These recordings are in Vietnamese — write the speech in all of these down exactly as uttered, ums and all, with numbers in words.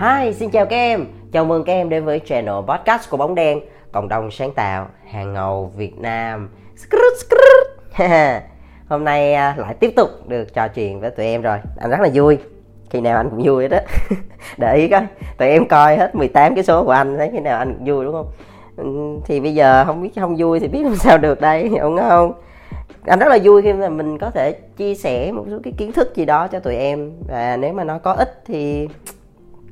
Hi, xin chào các em. Chào mừng các em đến với channel podcast của Bóng Đèn, cộng đồng sáng tạo hàng ngầu Việt Nam. Hôm nay lại tiếp tục được trò chuyện với tụi em rồi. Anh rất là vui. Khi nào anh cũng vui hết á. Để ý coi, tụi em coi hết mười tám cái số của anh, thấy khi nào anh cũng vui đúng không? Thì bây giờ không biết không vui thì biết làm sao được đây, hiểu không? Anh rất là vui khi mà mình có thể chia sẻ một số cái kiến thức gì đó cho tụi em. Và nếu mà nó có ích thì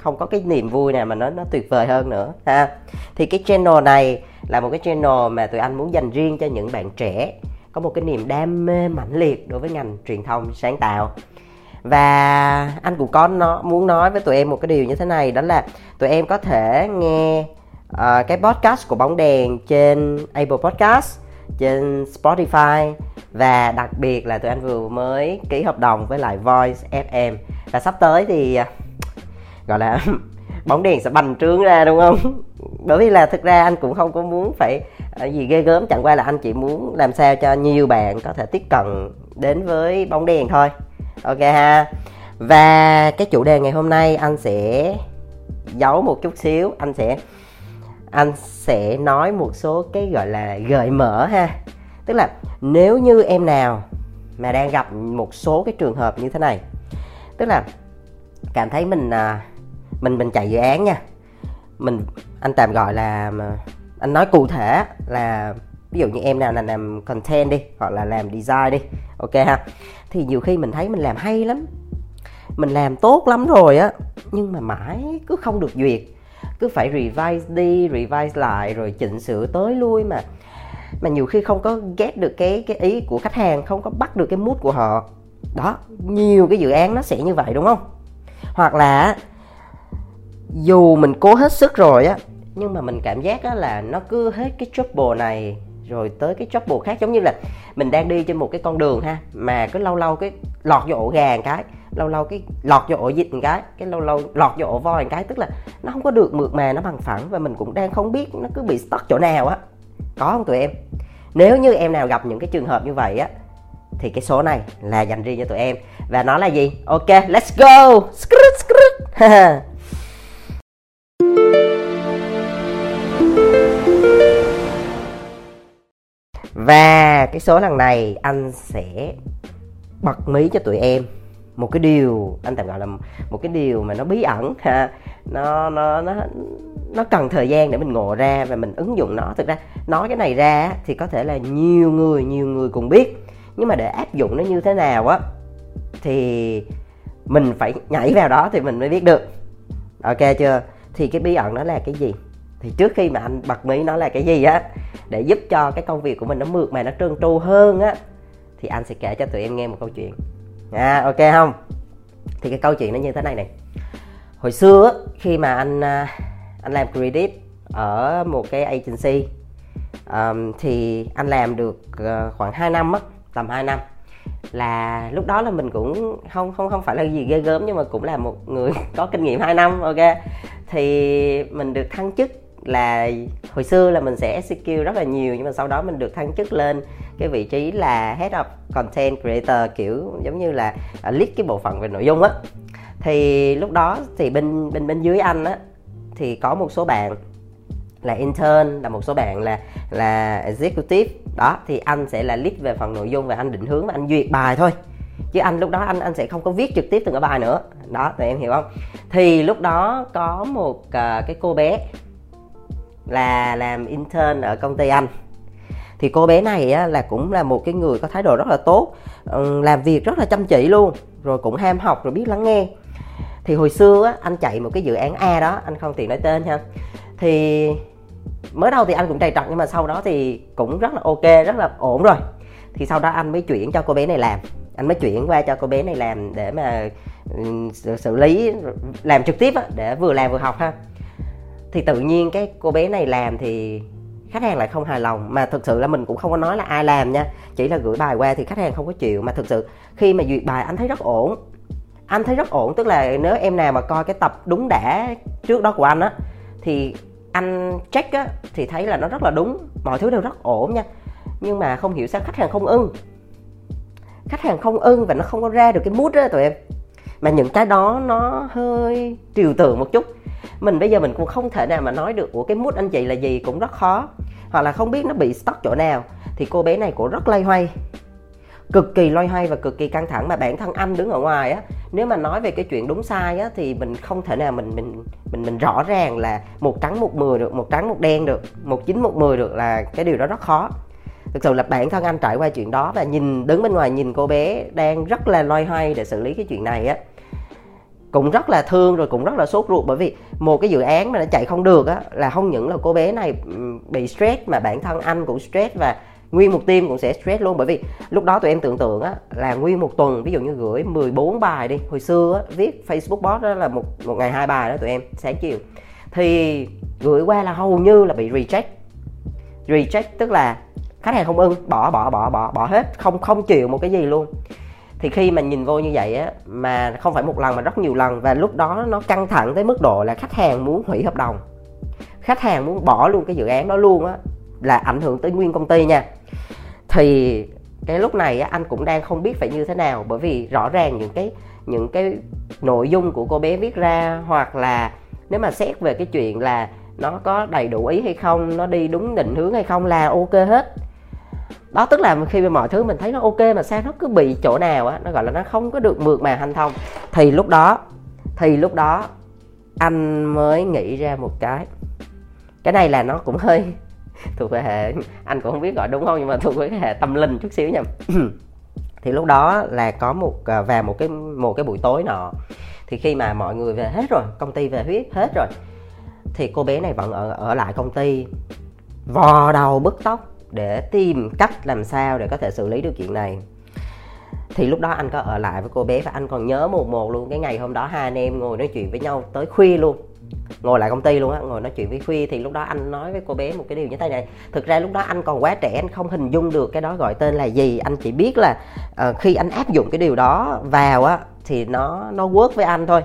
không có cái niềm vui nào mà nó nó tuyệt vời hơn nữa ha. Thì cái channel này là một cái channel mà tụi anh muốn dành riêng cho những bạn trẻ có một cái niềm đam mê mãnh liệt đối với ngành truyền thông sáng tạo. Và anh cũng có nó, muốn nói với tụi em một cái điều như thế này, đó là tụi em có thể nghe uh, cái podcast của Bóng Đèn trên Apple Podcast, trên Spotify, và đặc biệt là tụi anh vừa mới ký hợp đồng với lại Voice ép em. Và sắp tới thì gọi là Bóng Đèn sẽ bành trướng ra, đúng không? Bởi vì là thực ra anh cũng không có muốn phải gì ghê gớm, chẳng qua là anh chỉ muốn làm sao cho nhiều bạn có thể tiếp cận đến với Bóng Đèn thôi. Ok ha. Và cái chủ đề ngày hôm nay anh sẽ giấu một chút xíu, anh sẽ anh sẽ nói một số cái gọi là gợi mở ha. Tức là nếu như em nào mà đang gặp một số cái trường hợp như thế này, tức là cảm thấy mình mình mình chạy dự án nha, mình anh tạm gọi là, anh nói cụ thể là ví dụ như em nào là làm content đi, hoặc là làm design đi, ok ha, thì nhiều khi mình thấy mình làm hay lắm, mình làm tốt lắm rồi á, nhưng mà mãi cứ không được duyệt, cứ phải revise đi revise lại rồi chỉnh sửa tới lui, mà mà nhiều khi không có get được cái cái ý của khách hàng, không có bắt được cái mood của họ đó. Nhiều cái dự án nó sẽ như vậy, đúng không? Hoặc là dù mình cố hết sức rồi á, nhưng mà mình cảm giác á là nó cứ hết cái trouble này rồi tới cái trouble khác. Giống như là mình đang đi trên một cái con đường ha, mà cứ lâu lâu cái lọt vô ổ gà một cái, lâu lâu cái lọt vô ổ vịt một cái, cái lâu lâu lọt vô ổ voi một cái. Tức là nó không có được mượt mà, nó bằng phẳng, và mình cũng đang không biết nó cứ bị stuck chỗ nào á. Có không tụi em? Nếu như em nào gặp những cái trường hợp như vậy á, thì cái số này là dành riêng cho tụi em. Và nó là gì? Ok, let's go. Và cái số lần này anh sẽ bật mí cho tụi em một cái điều, anh tạm gọi là một cái điều mà nó bí ẩn ha. Nó nó nó nó cần thời gian để mình ngộ ra và mình ứng dụng nó. Thực ra nói cái này ra thì có thể là nhiều người nhiều người cùng biết, nhưng mà để áp dụng nó như thế nào á thì mình phải nhảy vào đó thì mình mới biết được. Ok chưa? Thì cái bí ẩn đó là cái gì? Thì trước khi mà anh bật mí nó là cái gì á, để giúp cho cái công việc của mình nó mượt mà, nó trơn tru hơn á, thì anh sẽ kể cho tụi em nghe một câu chuyện. À, ok không? Thì cái câu chuyện nó như thế này này. Hồi xưa á, khi mà anh anh làm creative ở một cái agency, um, thì anh làm được khoảng hai năm á, tầm hai năm. Là lúc đó là mình cũng không không không phải là gì ghê gớm, nhưng mà cũng là một người có kinh nghiệm hai năm, ok. Thì mình được thăng chức, là hồi xưa là mình sẽ execute rất là nhiều, nhưng mà sau đó mình được thăng chức lên cái vị trí là Head of Content Creator, kiểu giống như là lead cái bộ phận về nội dung á. Thì lúc đó thì bên bên bên dưới anh á thì có một số bạn là intern, là một số bạn là là executive đó, thì anh sẽ là lead về phần nội dung và anh định hướng và anh duyệt bài thôi, chứ anh lúc đó anh anh sẽ không có viết trực tiếp từng cái bài nữa đó, tụi em hiểu không? Thì lúc đó có một uh, cái cô bé là làm intern ở công ty anh. Thì cô bé này á, là cũng là một cái người có thái độ rất là tốt, làm việc rất là chăm chỉ luôn, rồi cũng ham học, rồi biết lắng nghe. Thì hồi xưa á, anh chạy một cái dự án A đó, anh không tiện nói tên ha. Thì mới đầu thì anh cũng trầy trật, nhưng mà sau đó thì cũng rất là ok, rất là ổn rồi. Thì sau đó anh mới chuyển cho cô bé này làm, anh mới chuyển qua cho cô bé này làm để mà xử lý, làm trực tiếp á, để vừa làm vừa học ha. Thì tự nhiên cái cô bé này làm thì khách hàng lại không hài lòng. Mà thực sự là mình cũng không có nói là ai làm nha, chỉ là gửi bài qua thì khách hàng không có chịu. Mà thực sự khi mà duyệt bài anh thấy rất ổn, anh thấy rất ổn. Tức là nếu em nào mà coi cái tập đúng đã trước đó của anh á, thì anh check á, thì thấy là nó rất là đúng, mọi thứ đều rất ổn nha. Nhưng mà không hiểu sao khách hàng không ưng. Khách hàng không ưng và nó không có ra được cái mood đó tụi em. Mà những cái đó nó hơi trừu tượng một chút, mình bây giờ mình cũng không thể nào mà nói được của cái mood anh chị là gì, cũng rất khó. Hoặc là không biết nó bị stuck chỗ nào. Thì cô bé này cũng rất loay hoay, cực kỳ loay hoay và cực kỳ căng thẳng. Mà bản thân anh đứng ở ngoài á, nếu mà nói về cái chuyện đúng sai á, thì mình không thể nào mình mình mình mình rõ ràng là một trắng một mười được, một trắng một đen được, một chín một mười được, là cái điều đó rất khó. Thực sự là bản thân anh trải qua chuyện đó và nhìn đứng bên ngoài nhìn cô bé đang rất là loay hoay để xử lý cái chuyện này á, cũng rất là thương rồi cũng rất là sốt ruột. Bởi vì một cái dự án mà nó chạy không được á, là không những là cô bé này bị stress mà bản thân anh cũng stress và nguyên một team cũng sẽ stress luôn. Bởi vì lúc đó tụi em tưởng tượng á, là nguyên một tuần ví dụ như gửi mười bốn bài đi, hồi xưa á, viết Facebook post đó là một, một ngày hai bài đó tụi em, sáng chiều, thì gửi qua là hầu như là bị reject. Reject tức là khách hàng không ưng, bỏ bỏ bỏ bỏ bỏ hết, không không chịu một cái gì luôn. Thì khi mà nhìn vô như vậy á, mà không phải một lần mà rất nhiều lần, và lúc đó nó căng thẳng tới mức độ là khách hàng muốn hủy hợp đồng, khách hàng muốn bỏ luôn cái dự án đó luôn á, là ảnh hưởng tới nguyên công ty nha. Thì cái lúc này á, anh cũng đang không biết phải như thế nào, bởi vì rõ ràng những cái những cái nội dung của cô bé viết ra, hoặc là nếu mà xét về cái chuyện là nó có đầy đủ ý hay không, nó đi đúng định hướng hay không là ok hết. Đó tức là khi mà mọi thứ mình thấy nó ok mà sao nó cứ bị chỗ nào á, nó gọi là nó không có được mượt mà hành thông. Thì lúc đó Thì lúc đó anh mới nghĩ ra một cái Cái này là nó cũng hơi thuộc về hệ, anh cũng không biết gọi đúng không, nhưng mà thuộc về hệ tâm linh chút xíu nha. Thì lúc đó là có một và một cái một cái buổi tối nọ, thì khi mà mọi người về hết rồi, công ty về huyết hết rồi, thì cô bé này vẫn ở, ở lại công ty, vò đầu bứt tóc để tìm cách làm sao để có thể xử lý được chuyện này. Thì lúc đó anh có ở lại với cô bé, và anh còn nhớ một một luôn cái ngày hôm đó hai anh em ngồi nói chuyện với nhau tới khuya luôn, ngồi lại công ty luôn á, ngồi nói chuyện với khuya. Thì lúc đó anh nói với cô bé một cái điều như thế này. Thực ra lúc đó anh còn quá trẻ, anh không hình dung được cái đó gọi tên là gì. Anh chỉ biết là uh, khi anh áp dụng cái điều đó vào á, thì nó nó work với anh thôi.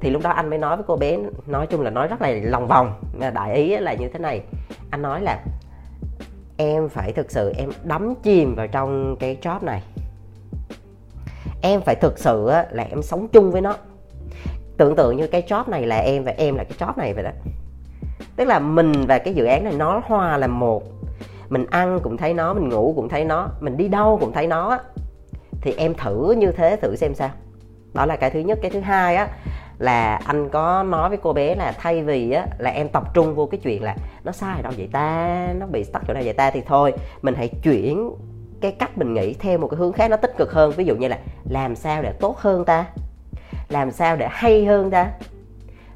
Thì lúc đó anh mới nói với cô bé, nói chung là nói rất là lòng vòng, đại ý là như thế này. Anh nói là em phải thực sự em đắm chìm vào trong cái job này, em phải thực sự là em sống chung với nó. Tưởng tượng như cái job này là em và em là cái job này vậy đó. Tức là mình và cái dự án này nó hòa làm một. Mình ăn cũng thấy nó, mình ngủ cũng thấy nó, mình đi đâu cũng thấy nó. Thì em thử như thế thử xem sao. Đó là cái thứ nhất. Cái thứ hai á, là anh có nói với cô bé là thay vì á, là em tập trung vô cái chuyện là nó sai đâu vậy ta, nó bị stuck chỗ nào vậy ta, thì thôi mình hãy chuyển cái cách mình nghĩ theo một cái hướng khác nó tích cực hơn. Ví dụ như là làm sao để tốt hơn ta, làm sao để hay hơn ta,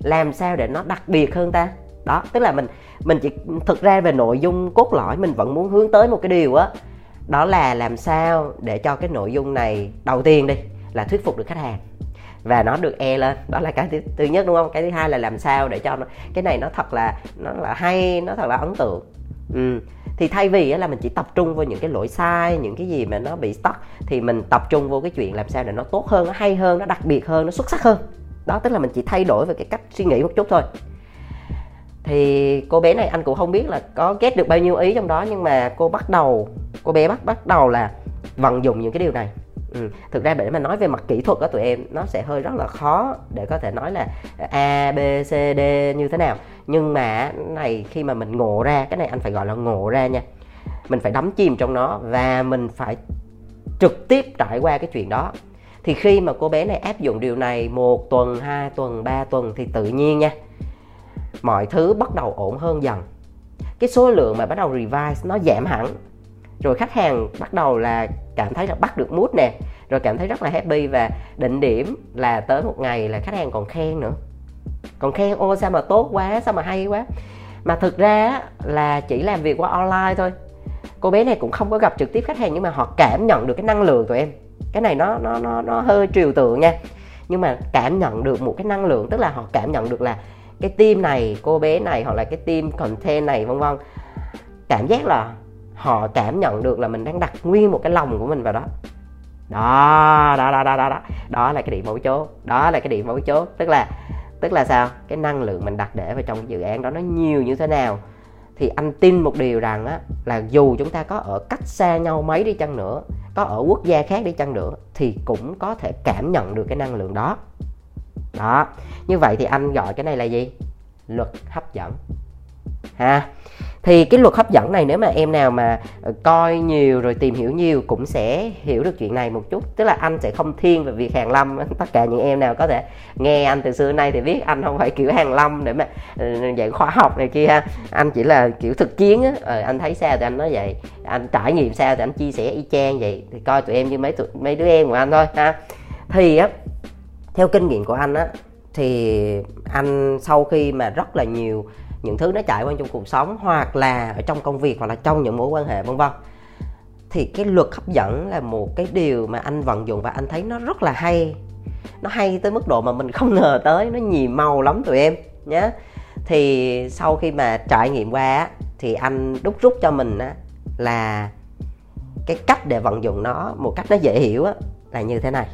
làm sao để nó đặc biệt hơn ta. Đó, tức là mình mình chỉ thực ra về nội dung cốt lõi mình vẫn muốn hướng tới một cái điều á, đó, đó là làm sao để cho cái nội dung này đầu tiên đi là thuyết phục được khách hàng và nó được e lên. Đó là cái thứ, thứ nhất đúng không? Cái thứ hai là làm sao để cho nó, cái này nó thật là nó là hay, nó thật là ấn tượng. Ừ. Thì thay vì là mình chỉ tập trung vào những cái lỗi sai, những cái gì mà nó bị stuck, thì mình tập trung vô cái chuyện làm sao để nó tốt hơn, nó hay hơn, nó đặc biệt hơn, nó xuất sắc hơn. Đó, tức là mình chỉ thay đổi về cái cách suy nghĩ một chút thôi. Thì cô bé này anh cũng không biết là có ghét được bao nhiêu ý trong đó, nhưng mà cô bắt đầu, cô bé bắt bắt đầu là vận dụng những cái điều này. Ừ. Thực ra để mà nói về mặt kỹ thuật đó tụi em, nó sẽ hơi rất là khó để có thể nói là A, B, C, D như thế nào. Nhưng mà này khi mà mình ngộ ra, cái này anh phải gọi là ngộ ra nha. Mình phải đắm chìm trong nó và mình phải trực tiếp trải qua cái chuyện đó. Thì khi mà cô bé này áp dụng điều này một tuần, hai tuần, ba tuần thì tự nhiên nha, mọi thứ bắt đầu ổn hơn dần. Cái số lượng mà bắt đầu revise nó giảm hẳn. Rồi khách hàng bắt đầu là cảm thấy là bắt được mood nè, rồi cảm thấy rất là happy. Và định điểm là tới một ngày là khách hàng còn khen nữa, còn khen ô sao mà tốt quá, sao mà hay quá. Mà thực ra là chỉ làm việc qua online thôi, cô bé này cũng không có gặp trực tiếp khách hàng, nhưng mà họ cảm nhận được cái năng lượng tụi em. Cái này nó, nó, nó, nó hơi trừu tượng nha, nhưng mà cảm nhận được một cái năng lượng. Tức là họ cảm nhận được là cái team này, cô bé này, hoặc là cái team content này vân vân, cảm giác là họ cảm nhận được là mình đang đặt nguyên một cái lòng của mình vào đó. Đó, đó, đó, đó, đó, đó. Đó là cái điểm mấu chốt. Đó là cái điểm mấu chốt. Tức là, tức là sao? Cái năng lượng mình đặt để vào trong dự án đó nó nhiều như thế nào. Thì anh tin một điều rằng á, là dù chúng ta có ở cách xa nhau mấy đi chăng nữa, có ở quốc gia khác đi chăng nữa, thì cũng có thể cảm nhận được cái năng lượng đó. Đó. Như vậy thì anh gọi cái này là gì? luật hấp dẫn ha. Thì cái luật hấp dẫn này nếu mà em nào mà coi nhiều rồi tìm hiểu nhiều cũng sẽ hiểu được chuyện này một chút. Tức là anh sẽ không thiên về việc hàn lâm. Tất cả những em nào có thể nghe anh từ xưa đến nay thì biết anh không phải kiểu hàn lâm để mà dạy khoa học này kia ha. Anh chỉ là kiểu thực chiến á, ờ, anh thấy sao thì anh nói vậy, anh trải nghiệm sao thì anh chia sẻ y chang vậy. Thì coi tụi em như mấy, tụi, mấy đứa em của anh thôi ha. Thì á, theo kinh nghiệm của anh á, thì anh sau khi mà rất là nhiều những thứ nó chạy qua trong cuộc sống, hoặc là ở trong công việc, hoặc là trong những mối quan hệ vân vân, thì cái luật hấp dẫn là một cái điều mà anh vận dụng và anh thấy nó rất là hay. Nó hay tới mức độ mà mình không ngờ tới, nó nhiều màu lắm tụi em nhé. Thì sau khi mà trải nghiệm qua thì anh đúc rút cho mình là cái cách để vận dụng nó một cách nó dễ hiểu là như thế này.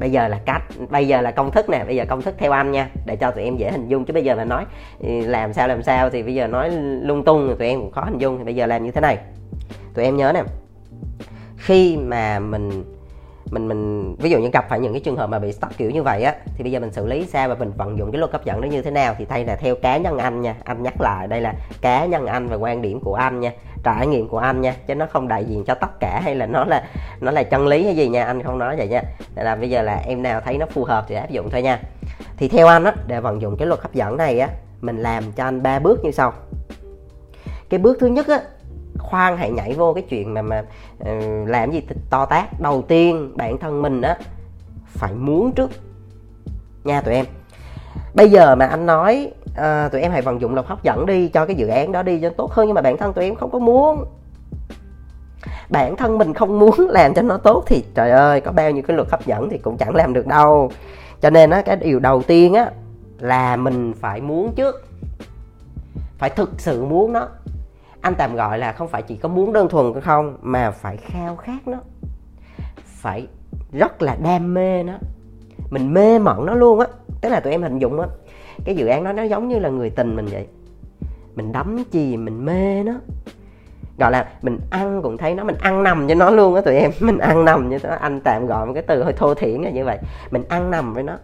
Bây giờ là cách, bây giờ là công thức nè, bây giờ công thức theo anh nha, để cho tụi em dễ hình dung. Chứ bây giờ mà nói làm sao làm sao thì bây giờ nói lung tung thì tụi em cũng khó hình dung. Thì bây giờ làm như thế này, tụi em nhớ nè, khi mà mình mình mình ví dụ như gặp phải những cái trường hợp mà bị stuck kiểu như vậy á, thì bây giờ mình xử lý sao và mình vận dụng cái luật hấp dẫn đó như thế nào. Thì đây là theo cá nhân anh nha, anh nhắc lại đây là cá nhân anh và quan điểm của anh nha, trải nghiệm của anh nha, chứ nó không đại diện cho tất cả hay là nó là nó là chân lý hay gì nha, anh không nói vậy nha. Nên là bây giờ là em nào thấy nó phù hợp thì áp dụng thôi nha. Thì theo anh á, để vận dụng cái luật hấp dẫn này á, mình làm cho anh ba bước như sau. Cái bước thứ nhất á, khoan hãy nhảy vô cái chuyện mà mà uh, làm gì to tát. Đầu tiên bản thân mình á phải muốn trước nha tụi em. Bây giờ mà anh nói uh, tụi em hãy vận dụng luật hấp dẫn đi cho cái dự án đó đi cho tốt hơn, nhưng mà bản thân tụi em không có muốn, bản thân mình không muốn làm cho nó tốt thì trời ơi, có bao nhiêu cái luật hấp dẫn thì cũng chẳng làm được đâu. Cho nên á, cái điều đầu tiên á là mình phải muốn trước, phải thực sự muốn nó. Anh tạm gọi là không phải chỉ có muốn đơn thuần không, mà phải khao khát nó, phải rất là đam mê nó, mình mê mẩn nó luôn á. Tức là tụi em hình dung á, cái dự án đó nó giống như là người tình mình vậy, mình đắm chìm, mình mê nó, gọi là mình ăn cũng thấy nó, mình ăn nằm với nó luôn á tụi em. Mình ăn nằm với nó, anh tạm gọi một cái từ hơi thô thiển là như vậy. Mình ăn nằm với nó,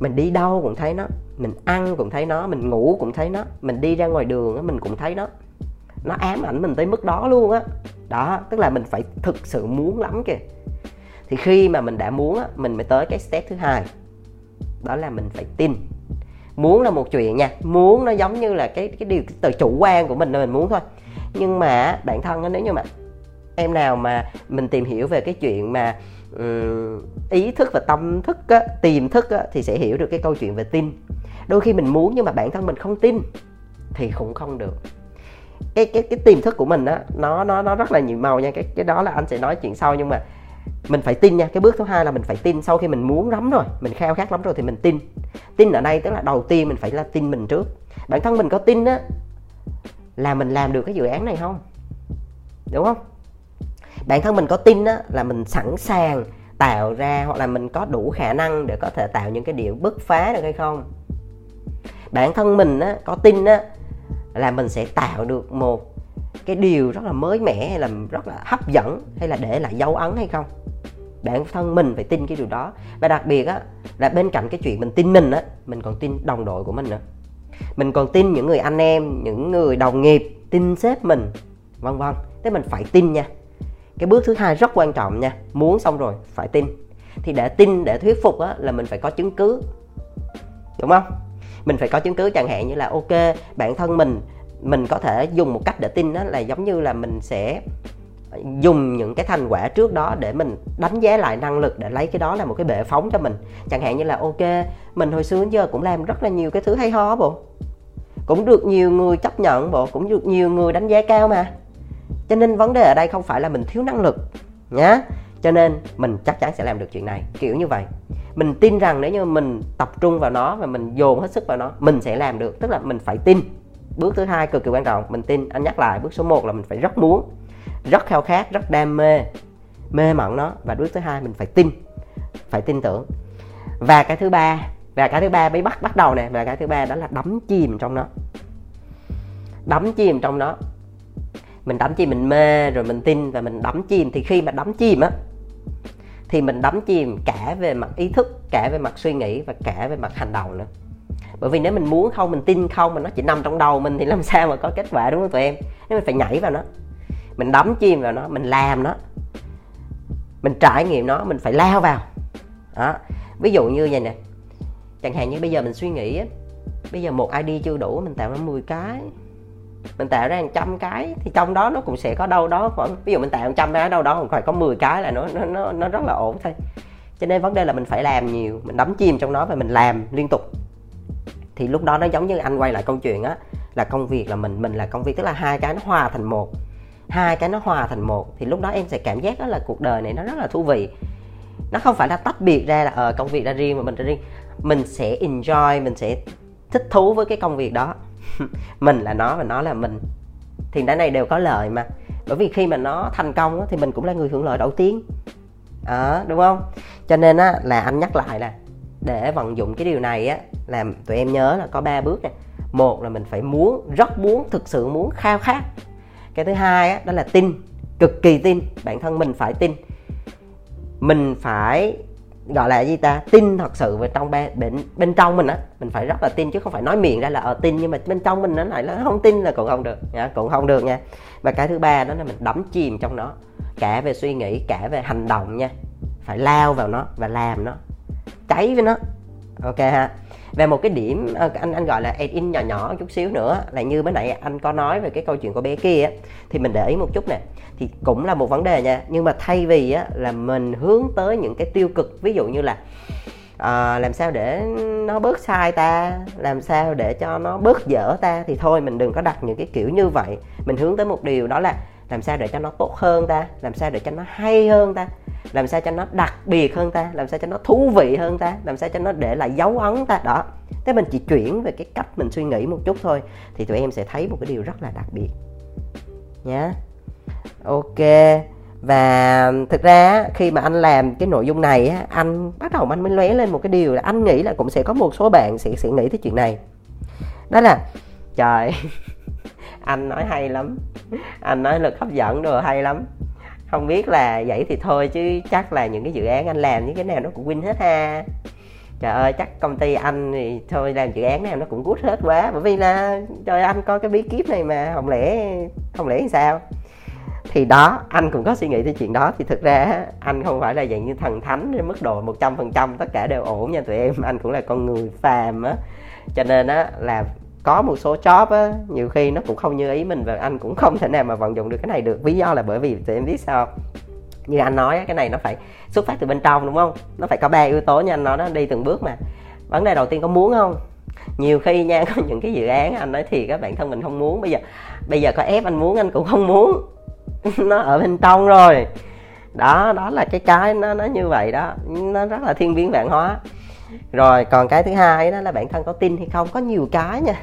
mình đi đâu cũng thấy nó, mình ăn cũng thấy nó, mình ngủ cũng thấy nó, mình đi ra ngoài đường á mình cũng thấy nó. Nó ám ảnh mình tới mức đó luôn á. Đó, tức là mình phải thực sự muốn lắm kìa. Thì khi mà mình đã muốn á, mình mới tới cái step thứ hai. Đó là mình phải tin. Muốn là một chuyện nha, muốn nó giống như là cái cái điều cái từ chủ quan của mình là mình muốn thôi. Nhưng mà bản thân á, nếu như mà em nào mà mình tìm hiểu về cái chuyện mà um, ý thức và tâm thức á, tiềm thức á, thì sẽ hiểu được cái câu chuyện về tin. Đôi khi mình muốn nhưng mà bản thân mình không tin thì cũng không được. Cái, cái, cái tiềm thức của mình á, nó, nó, nó rất là nhiều màu nha, cái, cái đó là anh sẽ nói chuyện sau. Nhưng mà mình phải tin nha. Cái bước thứ hai là mình phải tin. Sau khi mình muốn lắm rồi, mình khao khát lắm rồi thì mình tin. Tin ở đây tức là đầu tiên mình phải là tin mình trước. Bản thân mình có tin á là mình làm được cái dự án này không, đúng không? Bản thân mình có tin á là mình sẵn sàng tạo ra, hoặc là mình có đủ khả năng để có thể tạo những cái điều bứt phá được hay không. Bản thân mình á có tin á là mình sẽ tạo được một cái điều rất là mới mẻ, hay là rất là hấp dẫn, hay là để lại dấu ấn hay không. Bản thân mình phải tin cái điều đó. Và đặc biệt á, là bên cạnh cái chuyện mình tin mình á, mình còn tin đồng đội của mình nữa, mình còn tin những người anh em, những người đồng nghiệp, tin sếp mình, vân vân. Thế mình phải tin nha. Cái bước thứ hai rất quan trọng nha. Muốn xong rồi phải tin. Thì để tin, để thuyết phục á, là mình phải có chứng cứ, đúng không? Mình phải có chứng cứ, chẳng hạn như là ok, bản thân mình mình có thể dùng một cách để tin đó là giống như là mình sẽ dùng những cái thành quả trước đó để mình đánh giá lại năng lực, để lấy cái đó là một cái bệ phóng cho mình. Chẳng hạn như là ok, mình hồi xưa đến giờ cũng làm rất là nhiều cái thứ hay ho bộ, cũng được nhiều người chấp nhận bộ, cũng được nhiều người đánh giá cao mà. Cho nên vấn đề ở đây không phải là mình thiếu năng lực nhá, cho nên mình chắc chắn sẽ làm được chuyện này, kiểu như vậy. Mình tin rằng nếu như mình tập trung vào nó và mình dồn hết sức vào nó, mình sẽ làm được. Tức là mình phải tin. Bước thứ hai cực kỳ quan trọng, mình tin. Anh nhắc lại, bước số một là mình phải rất muốn, rất khao khát, rất đam mê, mê mẩn nó. Và bước thứ hai mình phải tin, phải tin tưởng. Và cái thứ ba, và cái thứ ba mới bắt bắt đầu nè, và cái thứ ba đó là đắm chìm trong nó. Đắm chìm trong nó. Mình đắm chìm, mình mê rồi mình tin và mình đắm chìm. Thì khi mà đắm chìm á, thì mình đắm chìm cả về mặt ý thức, cả về mặt suy nghĩ và cả về mặt hành động nữa. Bởi vì nếu mình muốn không, mình tin không mà nó chỉ nằm trong đầu mình thì làm sao mà có kết quả, đúng không tụi em? Nếu mình phải nhảy vào nó, mình đắm chìm vào nó, mình làm nó, mình trải nghiệm nó, mình phải lao vào đó. Ví dụ như vậy nè, chẳng hạn như bây giờ mình suy nghĩ, bây giờ một i đê chưa đủ, mình tạo ra mười cái, mình tạo ra hàng trăm cái, thì trong đó nó cũng sẽ có đâu đó khoảng, ví dụ mình tạo hàng trăm cái đâu đó còn phải có mười cái là nó, nó, nó rất là ổn thôi. Cho nên vấn đề là mình phải làm nhiều, mình đắm chìm trong nó và mình làm liên tục. Thì lúc đó nó giống như anh quay lại câu chuyện á, là công việc là mình, mình là công việc, tức là hai cái nó hòa thành một, hai cái nó hòa thành một. Thì lúc đó em sẽ cảm giác đó là cuộc đời này nó rất là thú vị. Nó không phải là tách biệt ra là ờ, công việc ra riêng mà mình ra riêng. Mình sẽ enjoy, mình sẽ thích thú với cái công việc đó. Mình là nó và nó là mình. Thì cái này đều có lợi mà. Bởi vì khi mà nó thành công á, thì mình cũng là người hưởng lợi đầu tiên à, đúng không? Cho nên á, là anh nhắc lại là để vận dụng cái điều này á, là tụi em nhớ là có ba bước này. Một là mình phải muốn, rất muốn, thực sự muốn, khao khát. Cái thứ hai á, đó là tin, cực kỳ tin. Bản thân mình phải tin, mình phải gọi là gì ta, tin thật sự vào trong bên, bên, bên trong mình á, mình phải rất là tin, chứ không phải nói miệng ra là ờ tin nhưng mà bên trong mình nó lại nó không tin là cũng không được nha, cũng không được nha. Và cái thứ ba đó là mình đắm chìm trong nó, cả về suy nghĩ, cả về hành động nha, phải lao vào nó và làm nó, cháy với nó, ok ha. Về một cái điểm anh anh gọi là add in nhỏ nhỏ chút xíu nữa là như bữa nãy anh có nói về cái câu chuyện của bé kia á, thì mình để ý một chút nè, thì cũng là một vấn đề nha. Nhưng mà thay vì á là mình hướng tới những cái tiêu cực, ví dụ như là à, làm sao để nó bớt sai ta, làm sao để cho nó bớt dở ta, thì thôi mình đừng có đặt những cái kiểu như vậy. Mình hướng tới một điều đó là làm sao để cho nó tốt hơn ta, làm sao để cho nó hay hơn ta, làm sao cho nó đặc biệt hơn ta, làm sao cho nó thú vị hơn ta, làm sao cho nó để lại dấu ấn ta. Đó, thế mình chỉ chuyển về cái cách mình suy nghĩ một chút thôi, thì tụi em sẽ thấy một cái điều rất là đặc biệt nhá. Ok, và thực ra khi mà anh làm cái nội dung này á, anh bắt đầu anh mới lóe lên một cái điều là anh nghĩ là cũng sẽ có một số bạn sẽ, sẽ nghĩ tới chuyện này. Đó là trời anh nói hay lắm, anh nói lực hấp dẫn đồ hay lắm, không biết là vậy thì thôi chứ chắc là những cái dự án anh làm những cái nào nó cũng win hết ha. Trời ơi, chắc công ty anh thì thôi làm dự án nào nó cũng good hết quá, bởi vì là trời anh có cái bí kíp này mà, không lẽ không lẽ sao. Thì đó, anh cũng có suy nghĩ tới chuyện đó. Thì thực ra anh không phải là dạng như thần thánh đến mức độ một trăm phần trăm tất cả đều ổn nha tụi em, anh cũng là con người phàm á. Cho nên á là có một số job á, nhiều khi nó cũng không như ý mình và anh cũng không thể nào mà vận dụng được cái này được. Lý do là bởi vì tụi em biết sao, như anh nói á, cái này nó phải xuất phát từ bên trong, đúng không? Nó phải có ba yếu tố như anh nói đó, đi từng bước mà. Vấn đề đầu tiên có muốn không? Nhiều khi nha, có những cái dự án anh nói thiệt á, bản thân mình không muốn. Bây giờ bây giờ có ép anh muốn anh cũng không muốn. Nó ở bên trong rồi. Đó, đó là cái cái nó nó như vậy đó, nó rất là thiên biến vạn hóa. Rồi còn cái thứ hai đó là bản thân có tin hay không. Có nhiều cái nha,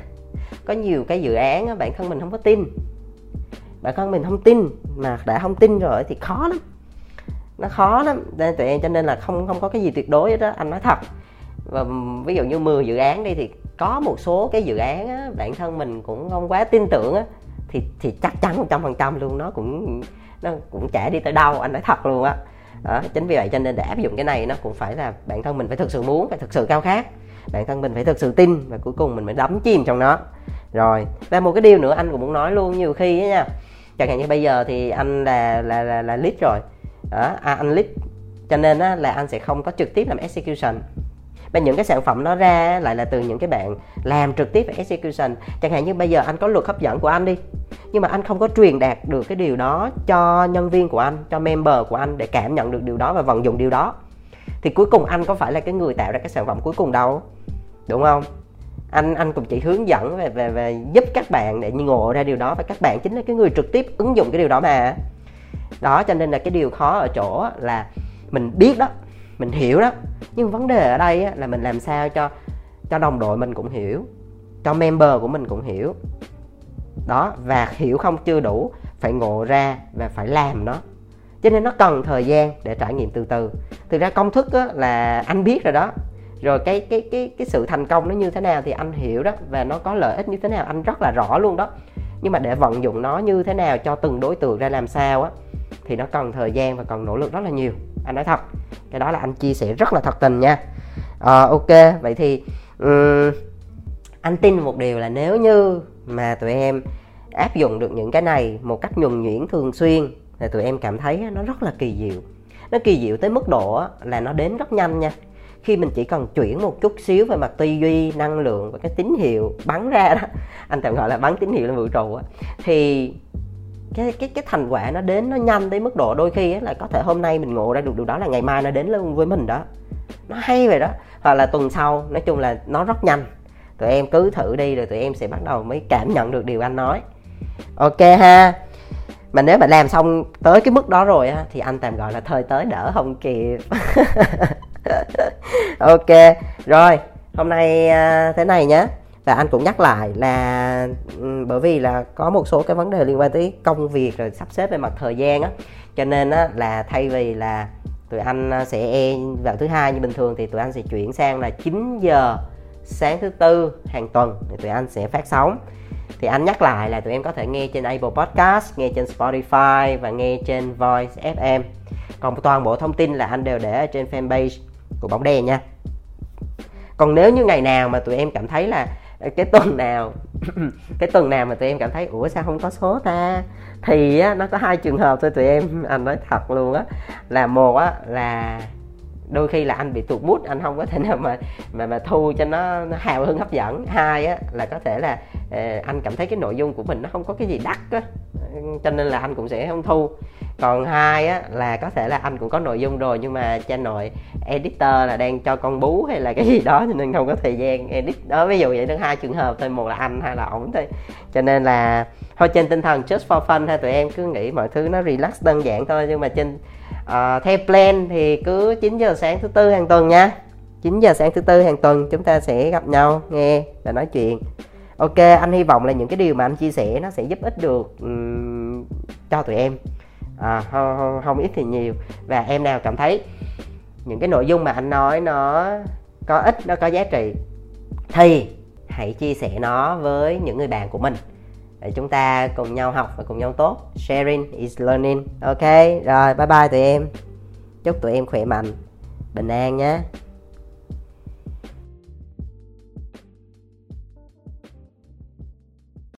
có nhiều cái dự án á, bản thân mình không có tin, bản thân mình không tin, mà đã không tin rồi thì khó lắm, nó khó lắm. Nên tụi em cho nên là không không có cái gì tuyệt đối hết đó, anh nói thật. Và ví dụ như mười dự án đi, thì có một số cái dự án á, bản thân mình cũng không quá tin tưởng á, thì thì chắc chắn một trăm phần trăm luôn, nó cũng nó cũng chả đi tới đâu, anh nói thật luôn á. Đó, chính vì vậy cho nên để áp dụng cái này nó cũng phải là bản thân mình phải thực sự muốn, phải thực sự khao khát, bản thân mình phải thực sự tin, và cuối cùng mình mới đắm chìm trong nó. Rồi, và một cái điều nữa anh cũng muốn nói luôn, nhiều khi á nha, chẳng hạn như bây giờ thì anh là là là, là lead rồi đó, à, anh lead cho nên á là anh sẽ không có trực tiếp làm execution. Và những cái sản phẩm nó ra lại là từ những cái bạn làm trực tiếp về execution. Chẳng hạn như bây giờ anh có luật hấp dẫn của anh đi, nhưng mà anh không có truyền đạt được cái điều đó cho nhân viên của anh, cho member của anh để cảm nhận được điều đó và vận dụng điều đó, thì cuối cùng anh có phải là cái người tạo ra cái sản phẩm cuối cùng đâu, đúng không? Anh anh cũng chỉ hướng dẫn về, về, về giúp các bạn để ngộ ra điều đó, và các bạn chính là cái người trực tiếp ứng dụng cái điều đó mà. Đó, cho nên là cái điều khó ở chỗ là mình biết đó, mình hiểu đó, nhưng vấn đề ở đây là mình làm sao cho cho đồng đội mình cũng hiểu, cho member của mình cũng hiểu đó. Và hiểu không chưa đủ, phải ngộ ra và phải làm nó, cho nên nó cần thời gian để trải nghiệm từ từ. Thực ra công thức là anh biết rồi đó, rồi cái cái cái cái sự thành công nó như thế nào thì anh hiểu đó, và nó có lợi ích như thế nào anh rất là rõ luôn đó, nhưng mà để vận dụng nó như thế nào cho từng đối tượng ra làm sao á, thì nó cần thời gian và cần nỗ lực rất là nhiều, anh nói thật. Cái đó là anh chia sẻ rất là thật tình nha. À, ok, vậy thì um, Anh tin một điều là nếu như mà tụi em áp dụng được những cái này một cách nhuần nhuyễn thường xuyên thì tụi em cảm thấy nó rất là kỳ diệu. Nó kỳ diệu tới mức độ là nó đến rất nhanh nha. Khi mình chỉ cần chuyển một chút xíu về mặt tư duy, năng lượng và cái tín hiệu bắn ra đó, anh tạm gọi là bắn tín hiệu lên vũ trụ á, thì cái, cái, cái thành quả nó đến nó nhanh tới mức độ đôi khi là có thể hôm nay mình ngộ ra được điều đó là ngày mai nó đến luôn với mình đó. Nó hay vậy đó. Hoặc là tuần sau, nói chung là nó rất nhanh. Tụi em cứ thử đi rồi tụi em sẽ bắt đầu mới cảm nhận được điều anh nói. Ok ha. Mà nếu mà làm xong tới cái mức đó rồi á thì anh tạm gọi là thời tới đỡ không kịp. Ok, rồi hôm nay thế này nhé. Và anh cũng nhắc lại là bởi vì là có một số cái vấn đề liên quan tới công việc rồi sắp xếp về mặt thời gian á, cho nên á là thay vì là tụi anh sẽ vào thứ hai như bình thường thì tụi anh sẽ chuyển sang là chín giờ sáng thứ tư hàng tuần thì tụi anh sẽ phát sóng. Thì anh nhắc lại là tụi em có thể nghe trên Apple Podcast, nghe trên Spotify và nghe trên Voice ép em. Còn toàn bộ thông tin là anh đều để ở trên fanpage của Bóng Đèn nha. Còn nếu như ngày nào mà tụi em cảm thấy là cái tuần nào cái tuần nào mà tụi em cảm thấy ủa sao không có số ta, thì á, nó có hai trường hợp thôi tụi em. Anh nói thật luôn á, là một á là đôi khi là anh bị tụt mood, anh không có thể nào mà mà mà thu cho nó, nó hào hứng hấp dẫn. Hai á là có thể là uh, anh cảm thấy cái nội dung của mình nó không có cái gì đắt á, cho nên là anh cũng sẽ không thu. Còn hai á là có thể là anh cũng có nội dung rồi nhưng mà channel editor là đang cho con bú hay là cái gì đó cho nên không có thời gian edit đó, ví dụ vậy. Đến hai trường hợp thôi, một là anh, hai là ổng thôi. Cho nên là thôi, trên tinh thần just for fun thôi, tụi em cứ nghĩ mọi thứ nó relax đơn giản thôi. Nhưng mà trên À, theo plan thì cứ chín giờ sáng thứ tư hàng tuần nha. Chín giờ sáng thứ tư hàng tuần chúng ta sẽ gặp nhau, nghe và nói chuyện. Ok, anh hy vọng là những cái điều mà anh chia sẻ nó sẽ giúp ích được um, cho tụi em, à, không, không, không ít thì nhiều. Và em nào cảm thấy những cái nội dung mà anh nói nó có ích, nó có giá trị thì hãy chia sẻ nó với những người bạn của mình để chúng ta cùng nhau học và cùng nhau tốt. Sharing is learning. Ok, rồi bye bye tụi em. Chúc tụi em khỏe mạnh, bình an nhé.